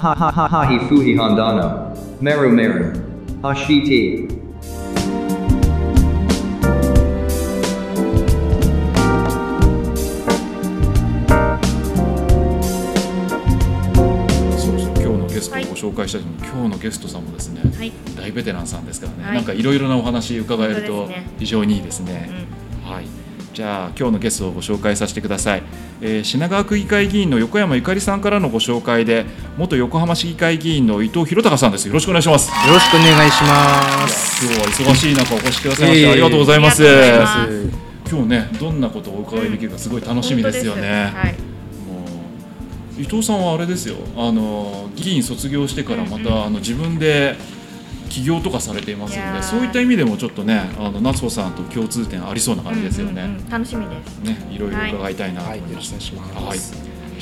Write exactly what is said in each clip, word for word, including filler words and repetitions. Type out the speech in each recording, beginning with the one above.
ははははひふひはんだなメロメロあしティ紹介した今日のゲストさんもですね、はい、大ベテランさんですからね、はい、なんかいろいろなお話伺えると非常にいいですね、うん、はい。じゃあ今日のゲストをご紹介させてください、えー、品川区議会議員の横山ゆかりさんからのご紹介で元横浜市議会議員の伊藤博隆さんです。よろしくお願いします。よろしくお願いします。今日は忙しい中お越しくださいまして、えー、ありがとうございます。今日ねどんなことをお伺いできるかすごい楽しみですよね、うん。伊藤さんはあれですよ、あの議員卒業してからまた、うんうん、あの自分で起業とかされていますので、そういった意味でもちょっとね、あの夏穂さんと共通点ありそうな感じですよね、うんうんうん、楽しみです、ね、いろいろ伺いたいなと思いました、はいはい、じ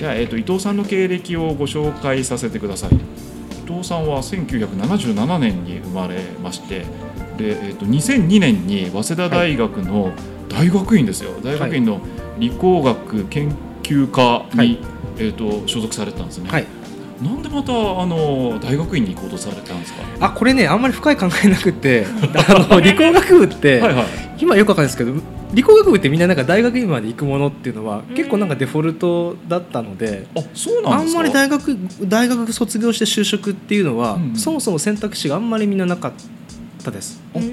ゃあ、えーと、伊藤さんの経歴をご紹介させてください。伊藤さんはせんきゅうひゃくななじゅうななねんに生まれましてで、えーと、にせんにねんに早稲田大学の大学院ですよ、はい、大学院の理工学研究科に、はい、えー、と所属されてたんですね、はい、なんでまたあの大学院に行こうとされたんですか。あ、これねあんまり深い考えなくてあの理工学部ってはい、はい、今よくわかるんですけど理工学部ってみん な, なんか大学院まで行くものっていうのは結構なんかデフォルトだったの で、うん、あ, そうなんですか。あんまり大 学, 大学卒業して就職っていうのは、うんうん、そもそも選択肢があんまりみんななかったです。あ、そう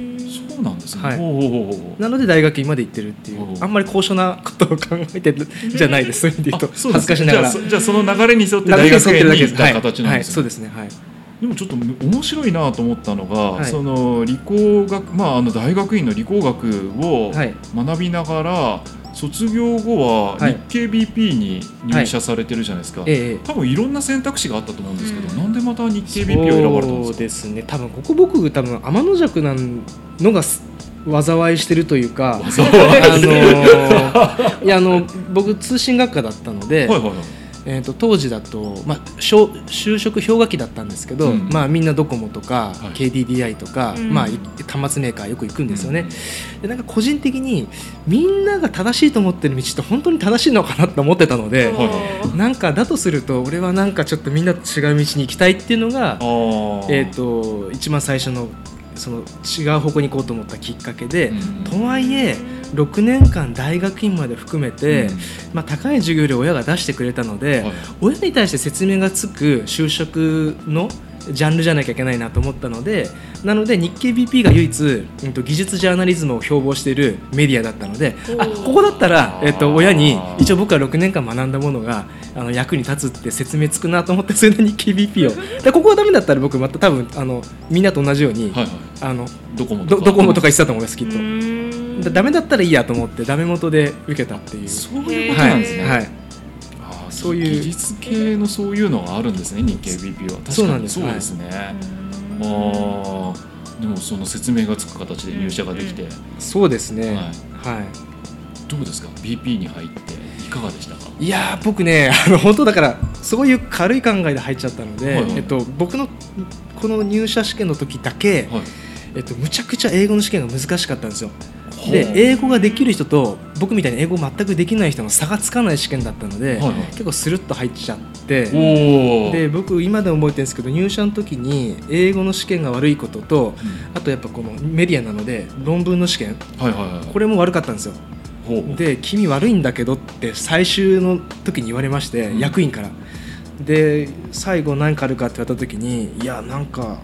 なんですね、はい、おうおうおう。なので大学院まで行ってるっていう、おう、あんまり高尚なことを考えてるじゃないです。そういう意味で言うと恥ずかしながら。じゃあ、じゃあその流れに沿って大学院に行った形なんですね。はいはい、そうですね、はい。でもちょっと面白いなと思ったのが、はい、その理工学、まあ、あの大学院の理工学を学びながら、はい、卒業後は日経 ビーピー に入社されてるじゃないですか、はいはい、ええ、多分いろんな選択肢があったと思うんですけど、うん、なんでまた日経 ビーピー を選ばれたんですか。そうですね、多分ここ僕多分天の弱なんのが災いしてるというか、あのー、いやあの僕通信学科だったので、はいはいはい、えー、と当時だと、まあ、就職氷河期だったんですけど、うん、まあ、みんなドコモとか ケーディーディーアイ とか、はい、まあ、端末メーカーよく行くんですよね、うん、でなんか個人的にみんなが正しいと思ってる道って本当に正しいのかなと思ってたので、はい、なんかだとすると俺はなんかちょっとみんなと違う道に行きたいっていうのが、えー、と一番最初のその違う方向に行こうと思ったきっかけで、うん、とはいえろくねんかん大学院まで含めて、うん、まあ、高い授業料を親が出してくれたので、はい、親に対して説明がつく就職のジャンルじゃなきゃいけないなと思ったので、なので日経 ビーピー が唯一、えっと、技術ジャーナリズムを標榜しているメディアだったので、あ、ここだったら、えっと、親に一応僕はろくねんかん学んだものがあの役に立つって説明つくなと思って、それで日経 ビーピー をでここがダメだったら僕また多分あのみんなと同じように、はいはい、あのドコモとか言ってたと思います、きっと。だダメだったらいいやと思ってダメ元で受けたっていう、そういうことなんですね、はいはい。そういう技術系のそういうのがあるんですね、日経 ビーピー は。確かにそうですね、はい、あ、でもその説明がつく形で入社ができて、そうですね、はいはい、どうですか ビーピー に入っていかがでしたか。いや僕ねあの本当だからそういう軽い考えで入っちゃったので、はいはい、えっと、僕のこの入社試験の時だけ、はい、えっと、むちゃくちゃ英語の試験が難しかったんですよ。で英語ができる人と僕みたいに英語全くできない人の差がつかない試験だったので、はいはい、結構スルッと入っちゃって、で僕今でも覚えてるんですけど、入社の時に英語の試験が悪いことと、うん、あとやっぱこのメディアなので論文の試験、はいはいはい、これも悪かったんですよ。で君悪いんだけどって最終の時に言われまして、うん、役員からで最後何かあるかって言われた時に、いやなんか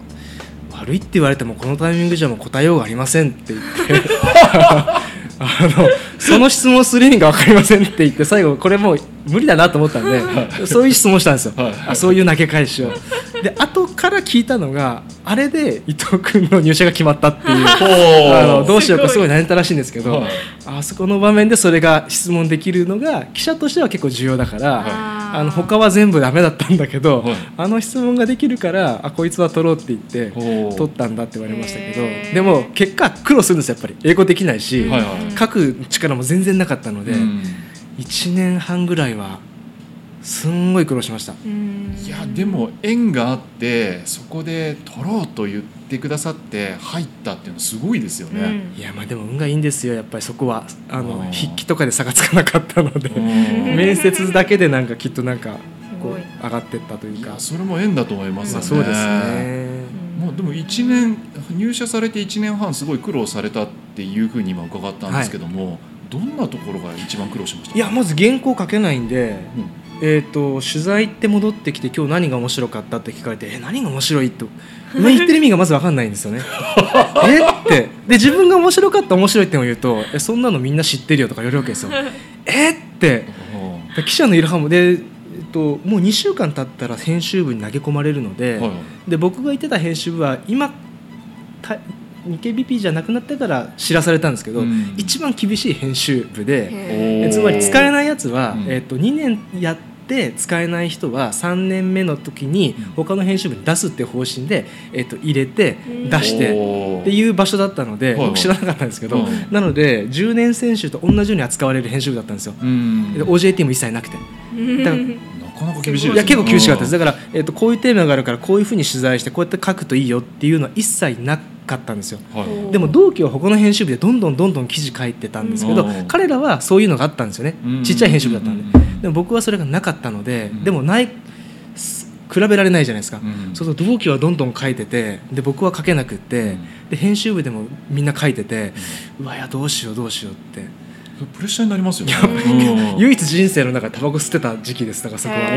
悪いって言われてもこのタイミングじゃもう答えようがありませんって言ってあのその質問する意味が分かりませんって言って、最後これもう無理だなと思ったんでそういう質問したんですよ、はいはい、あ、そういう投げ返しをで後から聞いたのがあれで伊藤君の入社が決まったっていうあのどうしようかすごい悩んだらしいんですけど、はい、あそこの場面でそれが質問できるのが記者としては結構重要だから、はい、あの他は全部ダメだったんだけど、はい、あの質問ができるからあこいつは取ろうって言って取ったんだって言われましたけど、でも結果苦労するんですよ、やっぱり英語できないし、はいはい、書く力も全然なかったので、うん、いちねんはんぐらいはすんごい苦労しました。いやでも縁があってそこで取ろうと言ってくださって入ったっていうのすごいですよね、うん、いやまあでも運がいいんですよ、やっぱりそこはあの筆記とかで差がつかなかったので面接だけでなんかきっとなんかこう上がっていったというか、それも縁だと思いますね。まあ、そうですね。もうでもいちねん、入社されていちねんはんすごい苦労されたっていうふうに今伺ったんですけども、はい、どんなところが一番苦労しましたか？いや、まず原稿書けないんで、うん、えーと、取材って戻ってきて今日何が面白かったって聞かれて、え何が面白いと言ってる意味がまず分かんないんですよねえってで、自分が面白かった面白いってのを言うと、えそんなのみんな知ってるよとか言われるわけですよえって記者のイラハムで、えっと、もうにしゅうかん経ったら編集部に投げ込まれるので、はいはい、で僕がいてた編集部は今日経 ビーピー じゃなくなってから知らされたんですけど、うん、一番厳しい編集部で、つまり使えないやつは、えっと、にねんやって使えない人はさんねんめの時に他の編集部に出すって方針で、えっと、入れて出してっていう場所だったので、僕知らなかったんですけど、なのでじゅうねん選手と同じように扱われる編集部だったんですよ。で オージェーティー も一切なくて、だからなかなか厳しいですね。いや結構厳しかったです。だから、えー、とこういうテーマがあるからこういうふうに取材してこうやって書くといいよっていうのは一切なかったんですよ、はい、でも同期は他の編集部でどんどんどんどん記事書いてたんですけど、うん、彼らはそういうのがあったんですよね。ちっちゃい編集部だったんで、うん、でも僕はそれがなかったので、うん、でもない比べられないじゃないですか、うん、そうすると同期はどんどん書いてて、で僕は書けなくって、うん、で編集部でもみんな書いてて、うん、うわいやどうしようどうしようってプレッシャーになりますよね。唯一人生の中でタバコ吸ってた時期です。だからそこはプ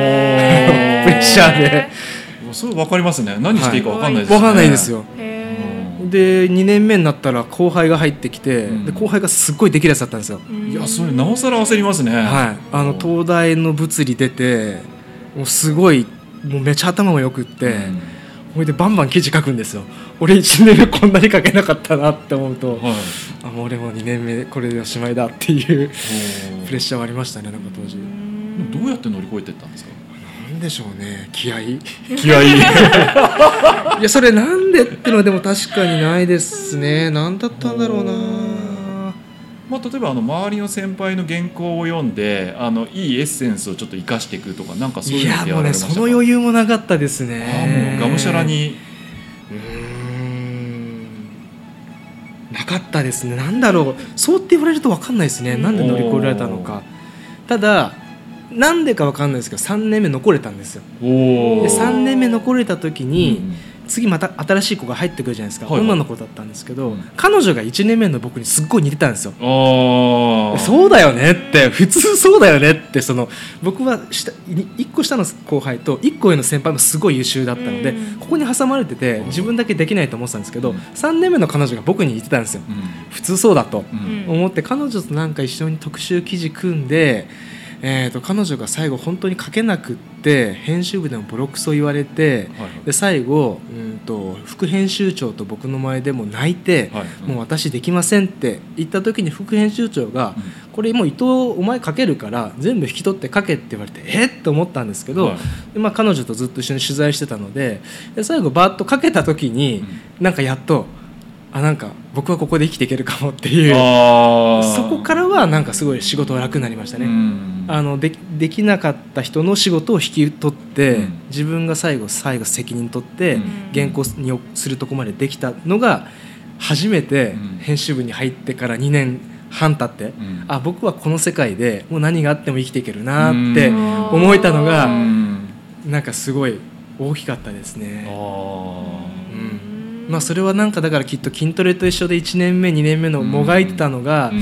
レッシャーでそれ分かりますね。何していいか分かんないですね、はい、分かんないですよ。でにねんめになったら後輩が入ってきて、うん、で後輩がすっごいできるやつだったんですよ。いやそれなおさら焦りますね、はい、あの東大の物理出てもうすごいもうめちゃ頭もよくって、うんそれでバンバン記事書くんですよ。俺いちねんめこんなに書けなかったなって思うと、はい、あもう俺もにねんめこれでおしまいだっていうプレッシャーはありましたね。なんか当時どうやって乗り越えていったんですか？なんでしょうね、気合い気合いいやそれなんでってのはでも確かにないですね。なんだったんだろうな。まあ、例えばあの周りの先輩の原稿を読んであのいいエッセンスをちょっと生かしていくとかなんかそういうのってやられましたか？いやもうねその余裕もなかったですね。あもうがむしゃらにうーんなかったですね。なんだろうそうって言われると分かんないですね。なんで乗り越えられたのか。ただなんでか分かんないですけどさんねんめ残れたんですよ。おでさんねんめ残れた時に、うん次また新しい子が入ってくるじゃないですか、はいはい、女の子だったんですけど、うん、彼女がいちねんめの僕にすっごい似てたんですよ。あそうだよねって普通そうだよねってその僕はいっこ下の後輩といっこ上の先輩もすごい優秀だったのでここに挟まれてて自分だけできないと思ってたんですけど、うん、さんねんめの彼女が僕に似てたんですよ、うん、普通そうだと思って彼女となんか一緒に特集記事組んで、えー、と彼女が最後本当に書けなくって編集部でもボロクソ言われて、はいはい、で最後うんと副編集長と僕の前でも泣いて、はいはい、もう私できませんって言った時に副編集長が、うん、これもう伊藤お前書けるから全部引き取って書けって言われてえっと思ったんですけど、はいでまあ、彼女とずっと一緒に取材してたの で, で最後バーッと書けた時に、うん、なんかやっとあなんか僕はここで生きていけるかもっていうあそこからはなんかすごい仕事が楽になりましたね、うん、あの で, できなかった人の仕事を引き取って、うん、自分が最後最後責任取って、うん、原稿にするとこまでできたのが初めて編集部に入ってからにねんはん経って、うん、あ僕はこの世界でもう何があっても生きていけるなって思えたのが、うん、なんかすごい大きかったですね。あまあ、それはなんかだからきっと筋トレと一緒でいちねんめにねんめのもがいてたのが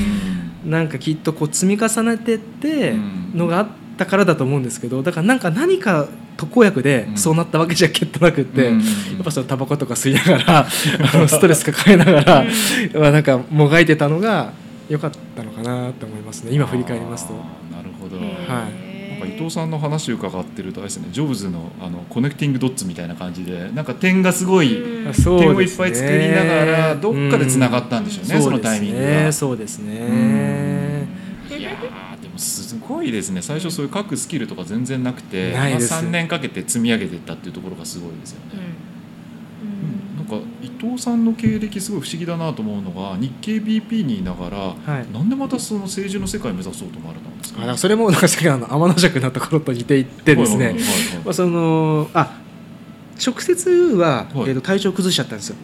なんかきっとこう積み重ねてってのがあったからだと思うんですけど、だからなんか何か特効薬でそうなったわけじゃきっとなくって、やっぱそのタバコとか吸いながらあのストレス抱えながらはなんかもがいてたのが良かったのかなと思いますね、今振り返りますと。なるほど、はい伊藤さんの話を伺ってるとですね、ジョブズ の, あのコネクティングドッツみたいな感じでなんか点がすごい、うん、点をいっぱい作りながらどっかでつながったんでしょうね、うん、そのタイミングが。そうですね。いやでもすごいですね。最初そういう書くスキルとか全然なくてな、まあ、さんねんかけて積み上げていったっていうところがすごいですよね、うんうん、なんか伊藤さんの経歴すごい不思議だなと思うのが日経 ビーピー にいながら、はい、なんでまたその政治の世界を目指そうと思われたの？あそれもなんか先ほどの天の尺なところと似ていってですね、そのあ直接は、はいえー、と体調崩しちゃったんですよ。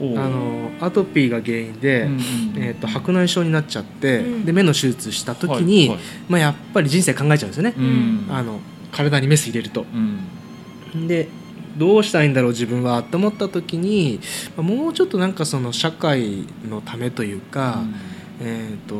あのアトピーが原因で、うんうんえー、と白内障になっちゃって、うん、で目の手術した時に、はいはいまあ、やっぱり人生考えちゃうんですよね、うん、あの体にメス入れると、うん、でどうしたいんだろう自分はと思った時に、もうちょっとなんかその社会のためというか、うん、えーと、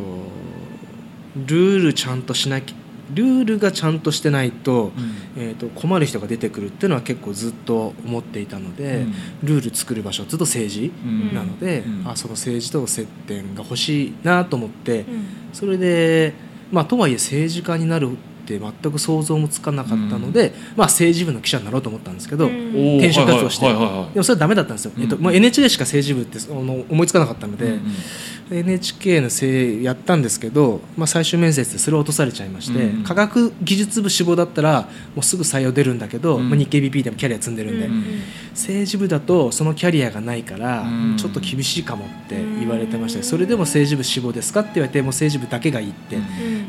ルールちゃんとしなきゃルールがちゃんとしてないと、うん、えーと困る人が出てくるっていうのは結構ずっと思っていたので、うん、ルール作る場所ずっと政治なので、うん、あその政治との接点が欲しいなと思って、うん、それで、まあ、とはいえ政治家になるって全く想像もつかなかったので、うんまあ、政治部の記者になろうと思ったんですけど、うん、転職活動して、はいはいはいはい、でもそれはダメだったんですよ、うんえっとまあ、エヌエイチケー しか政治部ってその思いつかなかったので、うんうん、エヌエイチケー のせいやったんですけど、まあ、最終面接でそれを落とされちゃいまして、うん、科学技術部志望だったらもうすぐ採用出るんだけど、うんまあ、日経 ビーピー でもキャリア積んでるんで、うん、政治部だとそのキャリアがないからちょっと厳しいかもって言われてました、うん、それでも政治部志望ですかって言われてもう政治部だけがいいって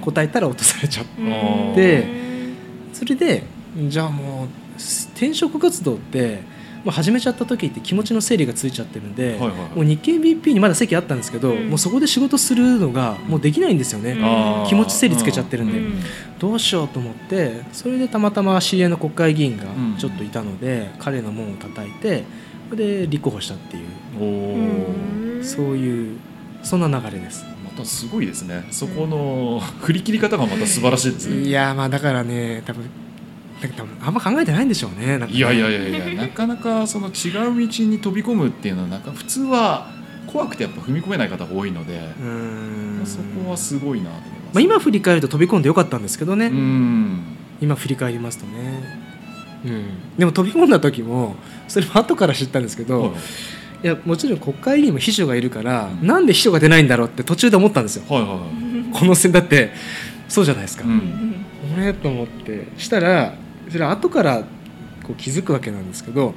答えたら落とされちゃって、うんでそれでじゃあもう転職活動って、まあ、始めちゃった時って気持ちの整理がついちゃってるんで、はいはいはい、もう日経 ビーピー にまだ席あったんですけど、うん、もうそこで仕事するのがもうできないんですよね、うん、気持ち整理つけちゃってるんで、うん、どうしようと思って、それでたまたま知り合いの国会議員がちょっといたので、うん、彼の門を叩いてそれで立候補したっていう、おそういうそんな流れです。すごいですね。そこの振り切り方がまた素晴らしいですね。いやまあだからね、多分多分あんま考えてないんでしょうね。なんかねいやいやいやいやなかなかその違う道に飛び込むっていうのはなんか普通は怖くてやっぱ踏み込めない方が多いので、うーん、まあ、そこはすごいなと思います。まあ、今振り返ると飛び込んでよかったんですけどね。うん今振り返りますとね、うん、でも飛び込んだ時もそれも後から知ったんですけど、はい、いやもちろん国会議員も秘書がいるから、うん、なんで秘書が出ないんだろうって途中で思ったんですよ、はいはいはい、この線だってそうじゃないですか、うん、俺と思ってしたらそれ後からこう気づくわけなんですけど、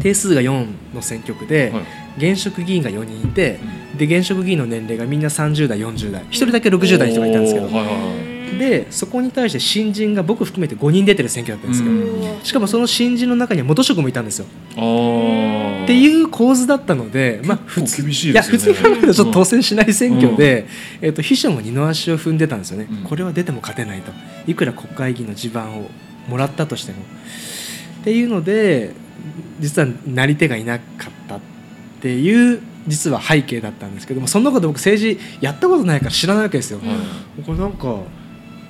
定数がよんの選挙区で、はい、現職議員がよにんいて、うん、で現職議員の年齢がみんなさんじゅう代よんじゅう代、ひとりだけろくじゅう代の人がいたんですけど、はいはい、でそこに対して新人が僕含めてごにん出てる選挙だったんですけど、うん、しかもその新人の中には元職もいたんですよ、あっていう構図だったので、まあ、普通厳しいですよね。いや普通に考えるとちょっと当選しない選挙で、うん、えー、と秘書も二の足を踏んでたんですよね、うん、これは出ても勝てないと、いくら国会議員の地盤をもらったとしてもっていうので、実はなり手がいなかったっていう実は背景だったんですけども、そんなこと僕政治やったことないから知らないわけですよ、うん、これなんか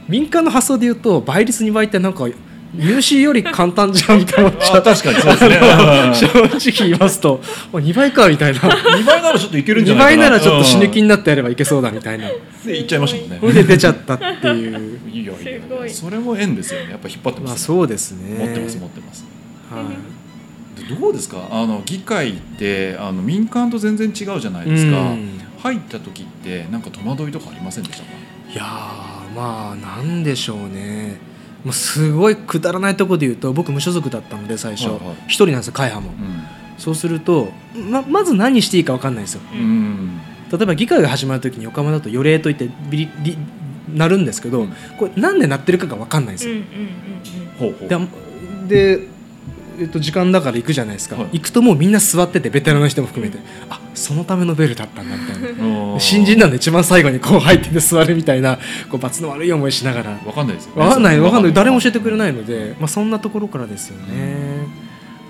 民間の発想で言うと倍率にばいってなんか入試より簡単じゃんみたいな確かにそうですね正直言いますとにばいかみたいなにばいならちょっといけるんじゃないかな、にばいならちょっと死ぬ気になってやればいけそうだみたいなでいっちゃいましたもんね。それで出ちゃったっていういいよいいよ、すごいそれも縁ですよね。やっぱ引っ張ってます、ね、まあ、そうですね、持ってます持ってます、はい、でどうですか、あの議会ってあの民間と全然違うじゃないですか、うん、入った時ってなんか戸惑いとかありませんでしたか。いやまあなんでしょうね、もうすごいくだらないところで言うと僕無所属だったので最初一、はいはい、人なんですよ会派も、うん、そうすると ま, まず何していいか分かんないですよ、うん、例えば議会が始まるときに横浜だと予令といってビリリなるんですけど、うん、これなんでなってるかが分かんないんですよ、うんうんうん、で, で、えっと、時間だから行くじゃないですか、はい、行くともうみんな座っててベテランの人も含めて、うん、あそのためのベルだったんだみたいな新人なんで一番最後にこう入ってて座るみたいなこう罰の悪い思いしながら分かんないですよね、分かんない分かんない誰も教えてくれないので、まあ、そんなところからですよね。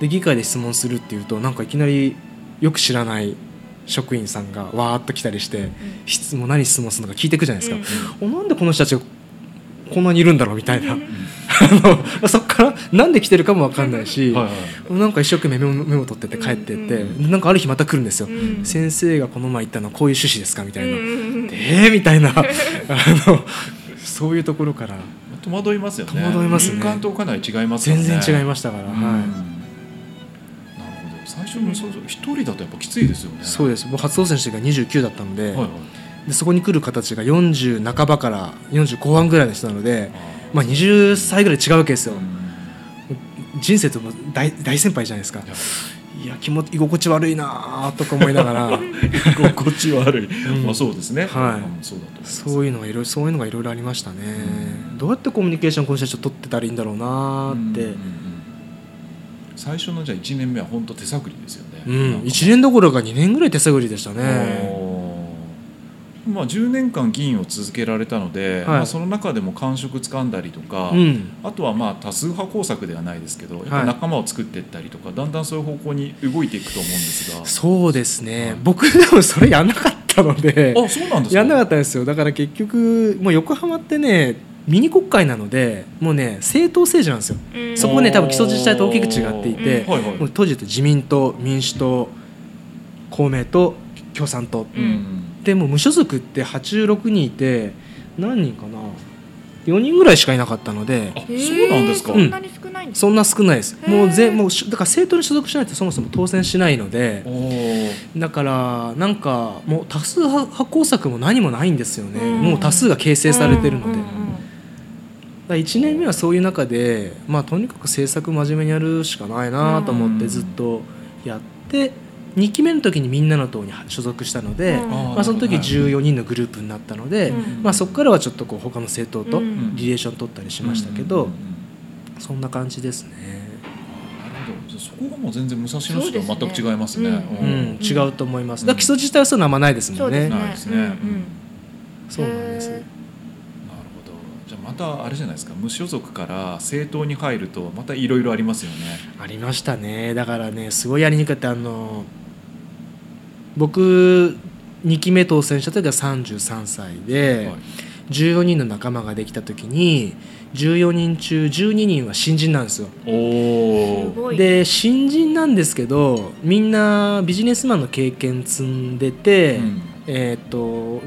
で議会で質問するっていうとなんかいきなりよく知らない職員さんがわーっと来たりして質問何質問するのか聞いてくじゃないですか、うん、おなんでこの人たちがこんなにいるんだろうみたいな、うんあのそこからなんで来てるかも分かんないしはい、はい、なんか一生懸命メモ、メモ取ってて帰ってって、うん、なんかある日また来るんですよ、うん、先生がこの前言ったのはこういう趣旨ですかみたいな、うん、えーみたいなあのそういうところから戸惑いますよね。戸惑いますね。民間とかなり違いますよね。全然違いましたから、うん、はい、なるほど。最初の一人だとやっぱきついですよね。そうです。僕初当選してからにじゅうきゅうだったので、はいはい、でそこに来る形がよんじゅう半ばからよんじゅう後半ぐらいの人なので、まあ、はたちぐらい違うわけですよ、うん、人生と 大, 大先輩じゃないですか。いや気持ち居心地悪いなとか思いながら居心地悪い、うん、まあ、そうですね、はい、そういうのがいろいろありましたね、うん、どうやってコミュニケーションこの人たちを取ってたらいいんだろうなって、うんうんうん、最初のじゃあいちねんめは本当手探りですよね、うん、いちねんどころかにねんぐらい手探りでしたね。まあ、じゅうねんかん議員を続けられたので、はい、まあ、その中でも感触つかんだりとか、うん、あとはまあ多数派工作ではないですけど、やっぱ仲間を作っていったりとか、はい、だんだんそういう方向に動いていくと思うんですが。そうですね、はい、僕でもそれやんなかったので。あ、そうなんですか。やんなかったんですよ。だから結局もう横浜ってね、ミニ国会なのでもうね、政党政治なんですよ、うん、そこね多分基礎自治体と大きく違っていて、うん、はいはい、もう当時だと自民党、民主党、公明党、共産党、うん、でもう無所属ってはちじゅうろくにんいて、何人かな、よにんぐらいしかいなかったので。あ、そうなんですか、うん、そんなに少ないんですか。そんな少ないです。もうぜもうだから政党に所属しないとそもそも当選しないので、おだからなんかもう多数派工作も何もないんですよね、うん、もう多数が形成されてるので、うんうんうん、いちねんめはそういう中で、まあ、とにかく政策真面目にやるしかないなと思ってずっとやって、うん、にきめの時にみんなの党に所属したので、うん、まあ、その時じゅうよにんのグループになったので、うん、まあ、そこからはちょっとこう他の政党とリレーション取ったりしましたけど、うんうん、そんな感じですね。なるほど、そこがもう全然武蔵野市とは全く違いますね。うんうん、違うと思います。だから基礎自体はそういうのはあんまないですもんね。そうなんです。またあれじゃないですか、無所属から政党に入るとまたいろいろありますよね。ありましたね。だからね、すごいやりにくかった。あの僕にきめ当選した時はさんじゅうさんさいで、はい、じゅうよにんの仲間ができた時にじゅうよにん中じゅうににんは新人なんですよ。おで新人なんですけど、みんなビジネスマンの経験積んでて、うん、えー、と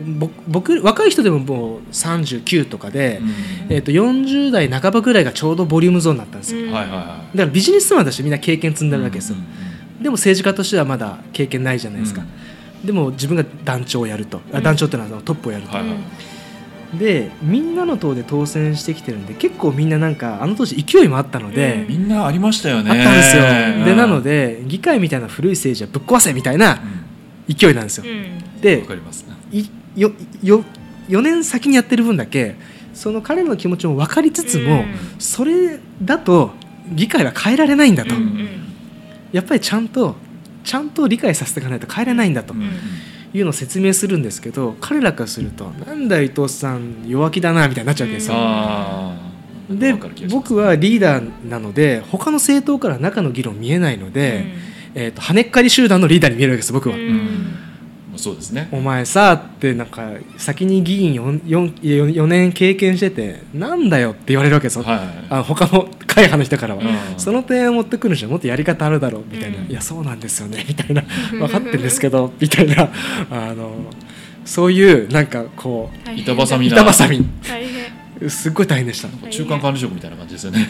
僕若い人でももうさんじゅうきゅうとかで、うん、えー、とよんじゅう代半ばぐらいがちょうどボリュームゾーンだったんですよ、うん、だからビジネスマンとしてみんな経験積んでるわけですよ、うん、でも政治家としてはまだ経験ないじゃないですか、うん、でも自分が団長をやると、うん、団長っていうのはトップをやると、はいはい、でみんなの党で当選してきてるんで、結構みんななんかあの当時勢いもあったので、うん、みんなありましたよね。あったんですよ、うん、でなので議会みたいな古い政治はぶっ壊せみたいな勢いなんですよ、うん、でよよよねん先にやってる分だけその彼の気持ちも分かりつつも、うん、それだと議会は変えられないんだと、うんうん、やっぱりちゃんとちゃんと理解させていかないと変えられないんだというのを説明するんですけど、彼らからするとなんだ伊藤さん弱気だなみたいになっちゃうわけですよ、うん、あで僕はリーダーなので他の政党から中の議論見えないので、うん、えーと、跳ねっかり集団のリーダーに見えるわけです僕は、うん、そうですね、お前さってなんか先に議員 4, 4, よねん経験しててなんだよって言われるわけですよ、はいはい、あの他の会派の人からは、うん、その提案を持ってくる人はもっとやり方あるだろうみたいな、うん、いやそうなんですよねみたいな分かってるんですけどみたいな、あのそういうなんかこう板挟みな板挟みすっごい大変でした。中間管理職みたいな感じですよね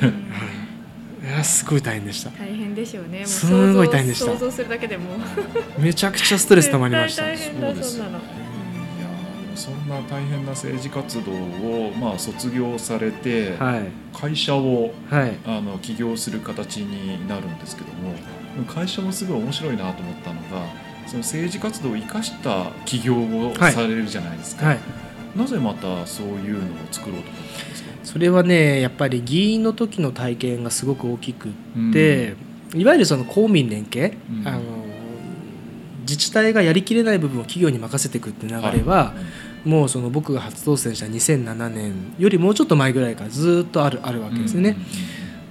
いやすごい大変でした。大変でしょうね。もう想像すごい大変でした。想像するだけでもめちゃくちゃストレス溜まりました。絶対大変だ。そうですよね。いやそんな大変な政治活動を、まあ、卒業されて、はい、会社を、はい、あの起業する形になるんですけども、会社もすごい面白いなと思ったのが、その政治活動を生かした起業をされるじゃないですか、はいはい、なぜまたそういうのを作ろうと思ったんですか。それはね、やっぱり議員の時の体験がすごく大きくって、うん、いわゆるその公民連携、うん、あの自治体がやりきれない部分を企業に任せていくって流れは、はい、もうその僕が初当選したにせんななねんよりもうちょっと前ぐらいからずっとある、あるわけですよね、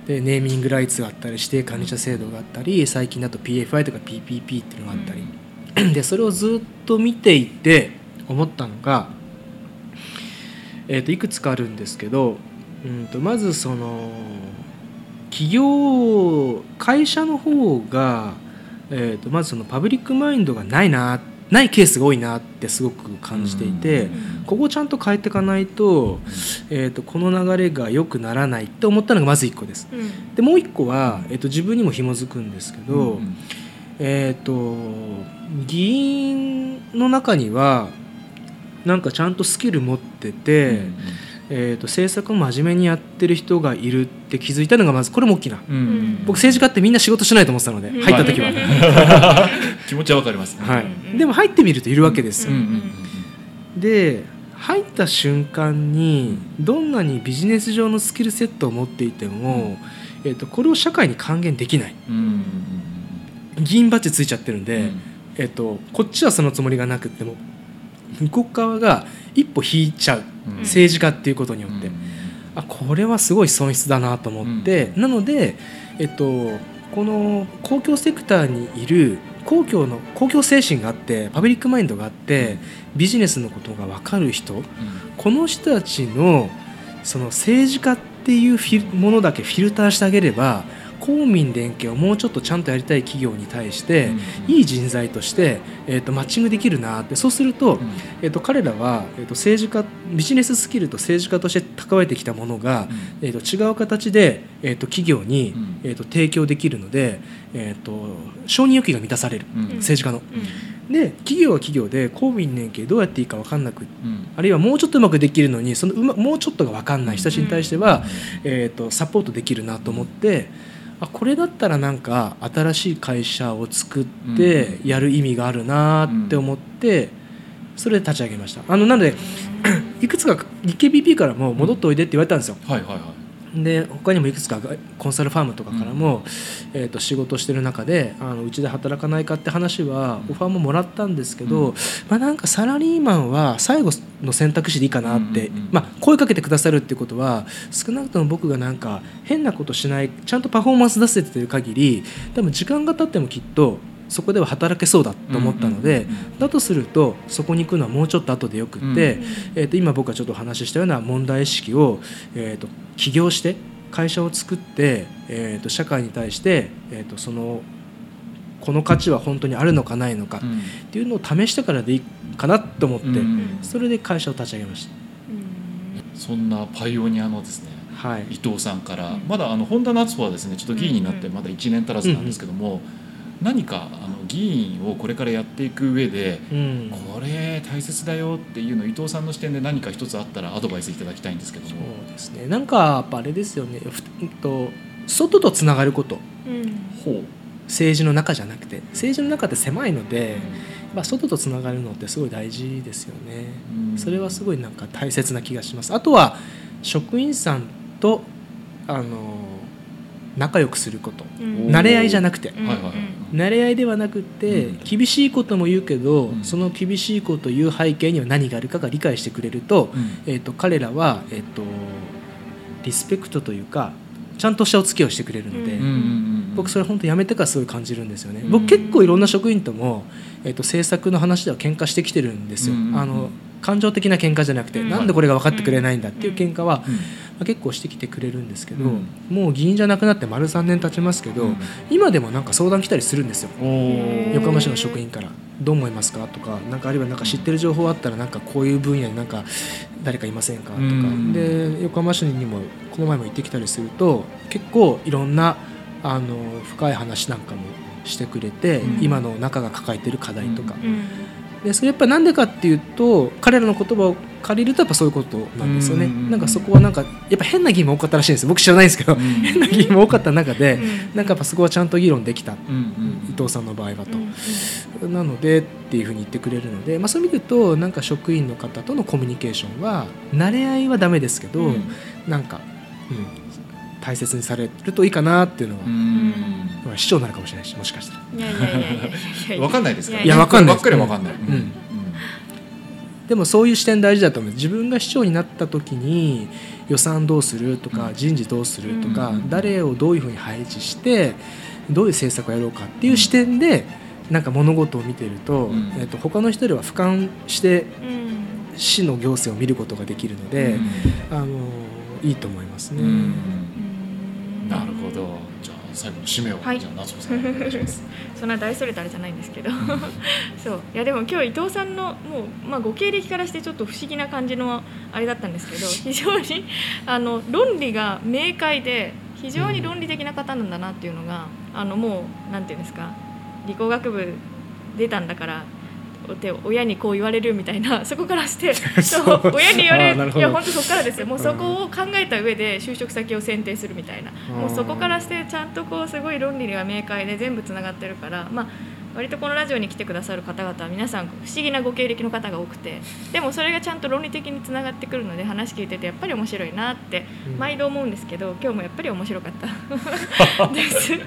うん、でネーミングライツがあったり指定管理者制度があったり、最近だと ピーエフアイ とか ピーピーピー っていうのがあったり、うん、でそれをずっと見ていて思ったのが、えー、といくつかあるんですけど、うん、とまずその企業会社の方が、えー、とまずそのパブリックマインドがないなないケースが多いなってすごく感じていて、ここをちゃんと変えていかない と,、えー、とこの流れが良くならないって思ったのがまずいっこです、うん、でもういっこは、えー、と自分にも紐づくんですけど、うんうん、えー、と議員の中にはなんかちゃんとスキル持ってて、うんうん、えー、と政策を真面目にやってる人がいるって気づいたのがまずこれも大きな、うんうんうん、僕政治家ってみんな仕事しないと思ってたので、うん、入った時は、はい、気持ちは分かります、ね、はい、でも入ってみるといるわけですよ、うんうんうん、で入った瞬間にどんなにビジネス上のスキルセットを持っていても、うん、えー、とこれを社会に還元できない、うんうんうん、議員バッジついちゃってるんで、うん、えー、とこっちはそのつもりがなくっても向こう側が一歩引いちゃう、うん、政治家っていうことによって、うん、あこれはすごい損失だなと思って、うん、なので、えっと、この公共セクターにいる公共の公共精神があってパブリックマインドがあってビジネスのことが分かる人、うん、この人たちのその政治家っていうものだけフィルターしてあげれば公民連携をもうちょっとちゃんとやりたい企業に対していい人材として、えー、とマッチングできるなって。そうする と,、うんえー、と彼らは、えー、と政治家ビジネススキルと政治家として蓄えてきたものが、うんえー、と違う形で、えー、と企業に、うんえー、と提供できるので、えー、と承認欲求が満たされる、うん、政治家の、うん、で企業は企業で公民連携どうやっていいか分かんなく、うん、あるいはもうちょっとうまくできるのにそのう、ま、もうちょっとが分かんない人たちに対しては、うんえー、とサポートできるなと思ってあこれだったらなんか新しい会社を作ってやる意味があるなって思ってそれで立ち上げました。あのなのでいくつか日経 ビーピー からも戻っておいでって言われたんですよ、うんはいはいはい、で他にもいくつかコンサルファームとかからも、うんえー、と仕事してる中であのうちで働かないかって話はオファーももらったんですけど、うんまあ、なんかサラリーマンは最後の選択肢でいいかなって、うんうんうんまあ、声かけてくださるってことは少なくとも僕がなんか変なことしないちゃんとパフォーマンス出せてる限り多分時間が経ってもきっとそこでは働けそうだと思ったので、うんうんうんうん、だとするとそこに行くのはもうちょっと後でよくって、うんうんえー、と今僕がちょっとお話ししたような問題意識を、えー、と起業して会社を作って、えー、と社会に対して、えー、とそのこの価値は本当にあるのかないのかっていうのを試してからでいいかなと思って、うん、それで会社を立ち上げました、うん、そんなパイオニアのですね、はい、伊藤さんから、うん、まだあの本田夏穂はですねちょっと議員になってまだいちねん足らずなんですけども、うんうん、何かあの議員をこれからやっていく上で、うん、これ大切だよっていうの伊藤さんの視点で何か一つあったらアドバイスいただきたいんですけども。そうですね、なんかやっぱあれですよね、と外とつながること、うん、ほう政治の中じゃなくて政治の中って狭いので、うんまあ、外とつながるのってすごい大事ですよね、うん、それはすごいなんか大切な気がします。あとは職員さんとあの仲良くすること、うん、慣れ合いじゃなくて、うんはいはい、慣れ合いではなくて、うん、厳しいことも言うけど、うん、その厳しいことを言う背景には何があるかが理解してくれると、うんえー、と彼らは、えー、とリスペクトというかちゃんとしたお付き合いをしてくれるので、うんうんうん、僕それ本当やめてからすごい感じるんですよね、うんうん、僕結構いろんな職員とも、えー、と政策の話では喧嘩してきてるんですよ、うんうんうん、あの感情的な喧嘩じゃなくて、うん、なんでこれが分かってくれないんだっていう喧嘩は、うんまあ、結構してきてくれるんですけど、うん、もう議員じゃなくなって丸さんねん経ちますけど、うん、今でもなんか相談来たりするんですよ、うん、横浜市の職員からどう思いますかとか、 なんかあるいはなんか知ってる情報あったらなんかこういう分野になんか誰かいませんかとか、うん、で横浜市にもこの前も行ってきたりすると結構いろんなあの深い話なんかもしてくれて、うん、今の中が抱えてる課題とか、うんうん、でそれやっぱなんでかっていうと彼らの言葉を借りるとやっぱそういうことなんですよね、うん、なんかそこはなんかやっぱ変な議員も多かったらしいんですよ、僕知らないんですけど、うん、変な議員も多かった中で、うん、なんかやっぱそこはちゃんと議論できた、うんうん、伊藤さんの場合はと、うん、なのでっていうふうに言ってくれるので、まあ、そう見るとなんか職員の方とのコミュニケーションは慣れ合いはダメですけど、うん、なんか、うん、大切にされるといいかなっていうのは、うん、市長になるかもしれないし、もしかしたらいやいやいやいやいや分かんないですから、いや分かんないです、ばっかり分かんない、うんうんうんでもそういう視点大事だと思う。自分が市長になった時に予算どうするとか人事どうするとか、うん、誰をどういうふうに配置してどういう政策をやろうかっていう視点でなんか物事を見てると、うんえっと、他の人よりは俯瞰して市の行政を見ることができるので、うん、あのいいと思いますね、うんうん、なるほど。じゃあ最後の締めを、はい、じゃあ夏穂さんお願いしますそんな大それたあれじゃないんですけどそういやでも今日伊藤さんのもう、まあ、ご経歴からしてちょっと不思議な感じのあれだったんですけど非常にあの論理が明快で非常に論理的な方なんだなっていうのが、うん、あのもうなんていうんですか理工学部出たんだからって親にこう言われるみたいなそこからしてそう親に言われるいや本当そこからですよ。もうそこを考えた上で就職先を選定するみたいなもうそこからしてちゃんとこうすごい論理が明快で全部つながってるから、まあ、割とこのラジオに来てくださる方々は皆さん不思議なご経歴の方が多くて、でもそれがちゃんと論理的につながってくるので話聞いててやっぱり面白いなって毎度思うんですけど、今日もやっぱり面白かったです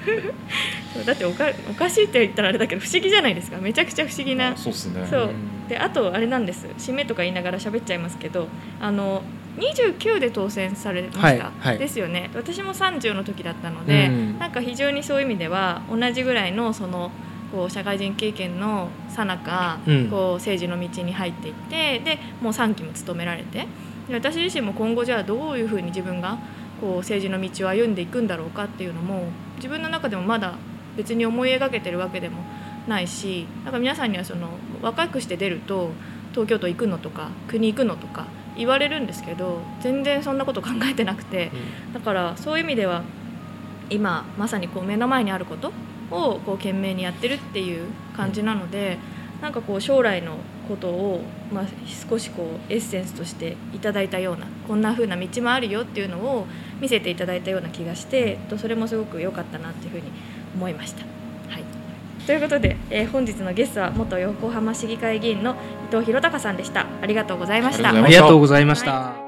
だってお か, おかしいって言ったらあれだけど不思議じゃないですか。めちゃくちゃ不思議な。そうですね。そうで、あとあれなんです、締めとか言いながら喋っちゃいますけど、あのにじゅうきゅうで当選されました、はいはい、ですよね。私もさんじゅうの時だったので、うん、なんか非常にそういう意味では同じぐらいのそのこう社会人経験のさなか政治の道に入っていって、でもうさんきも務められて、で私自身も今後じゃあどういうふうに自分がこう政治の道を歩んでいくんだろうかっていうのも自分の中でもまだ別に思い描けてるわけでもないし、なんか皆さんにはその若くして出ると東京都行くのとか国行くのとか言われるんですけど、全然そんなこと考えてなくて、だからそういう意味では今まさにこう目の前にあることをこう懸命にやってるっていう感じなので、なんかこう将来のことをまあ少しこうエッセンスとしていただいたような、こんな風な道もあるよっていうのを見せていただいたような気がして、それもすごく良かったなっていうふうに思いました。はい、ということで、えー、本日のゲストは元横浜市議会議員の伊藤裕貴さんでした。ありがとうございました。ありがとうございました。